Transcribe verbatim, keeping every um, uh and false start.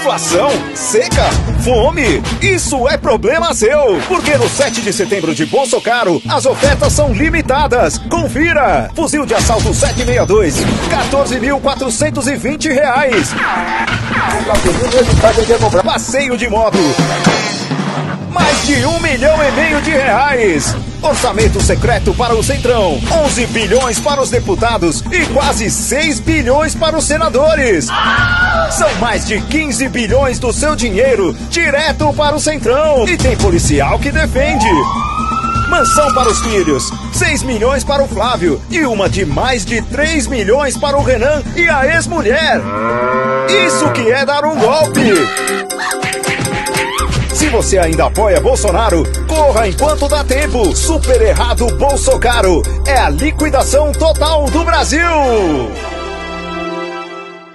inflação, seca, fome, isso é problema seu. Porque no sete de setembro de Bolsonaro, as ofertas são limitadas. Confira! Fuzil de assalto sete sessenta e dois, quatorze mil quatrocentos e vinte reais. Passeio de moto, mais de um milhão e meio de reais. Orçamento secreto para o Centrão, onze bilhões para os deputados e quase seis bilhões para os senadores. São mais de quinze bilhões do seu dinheiro direto para o Centrão. E tem policial que defende. Mansão para os filhos, seis milhões para o Flávio e uma de mais de três milhões para o Renan e a ex-mulher. Isso que é dar um golpe! Se você ainda apoia Bolsonaro, corra enquanto dá tempo. Super errado Bolsonaro. É a liquidação total do Brasil.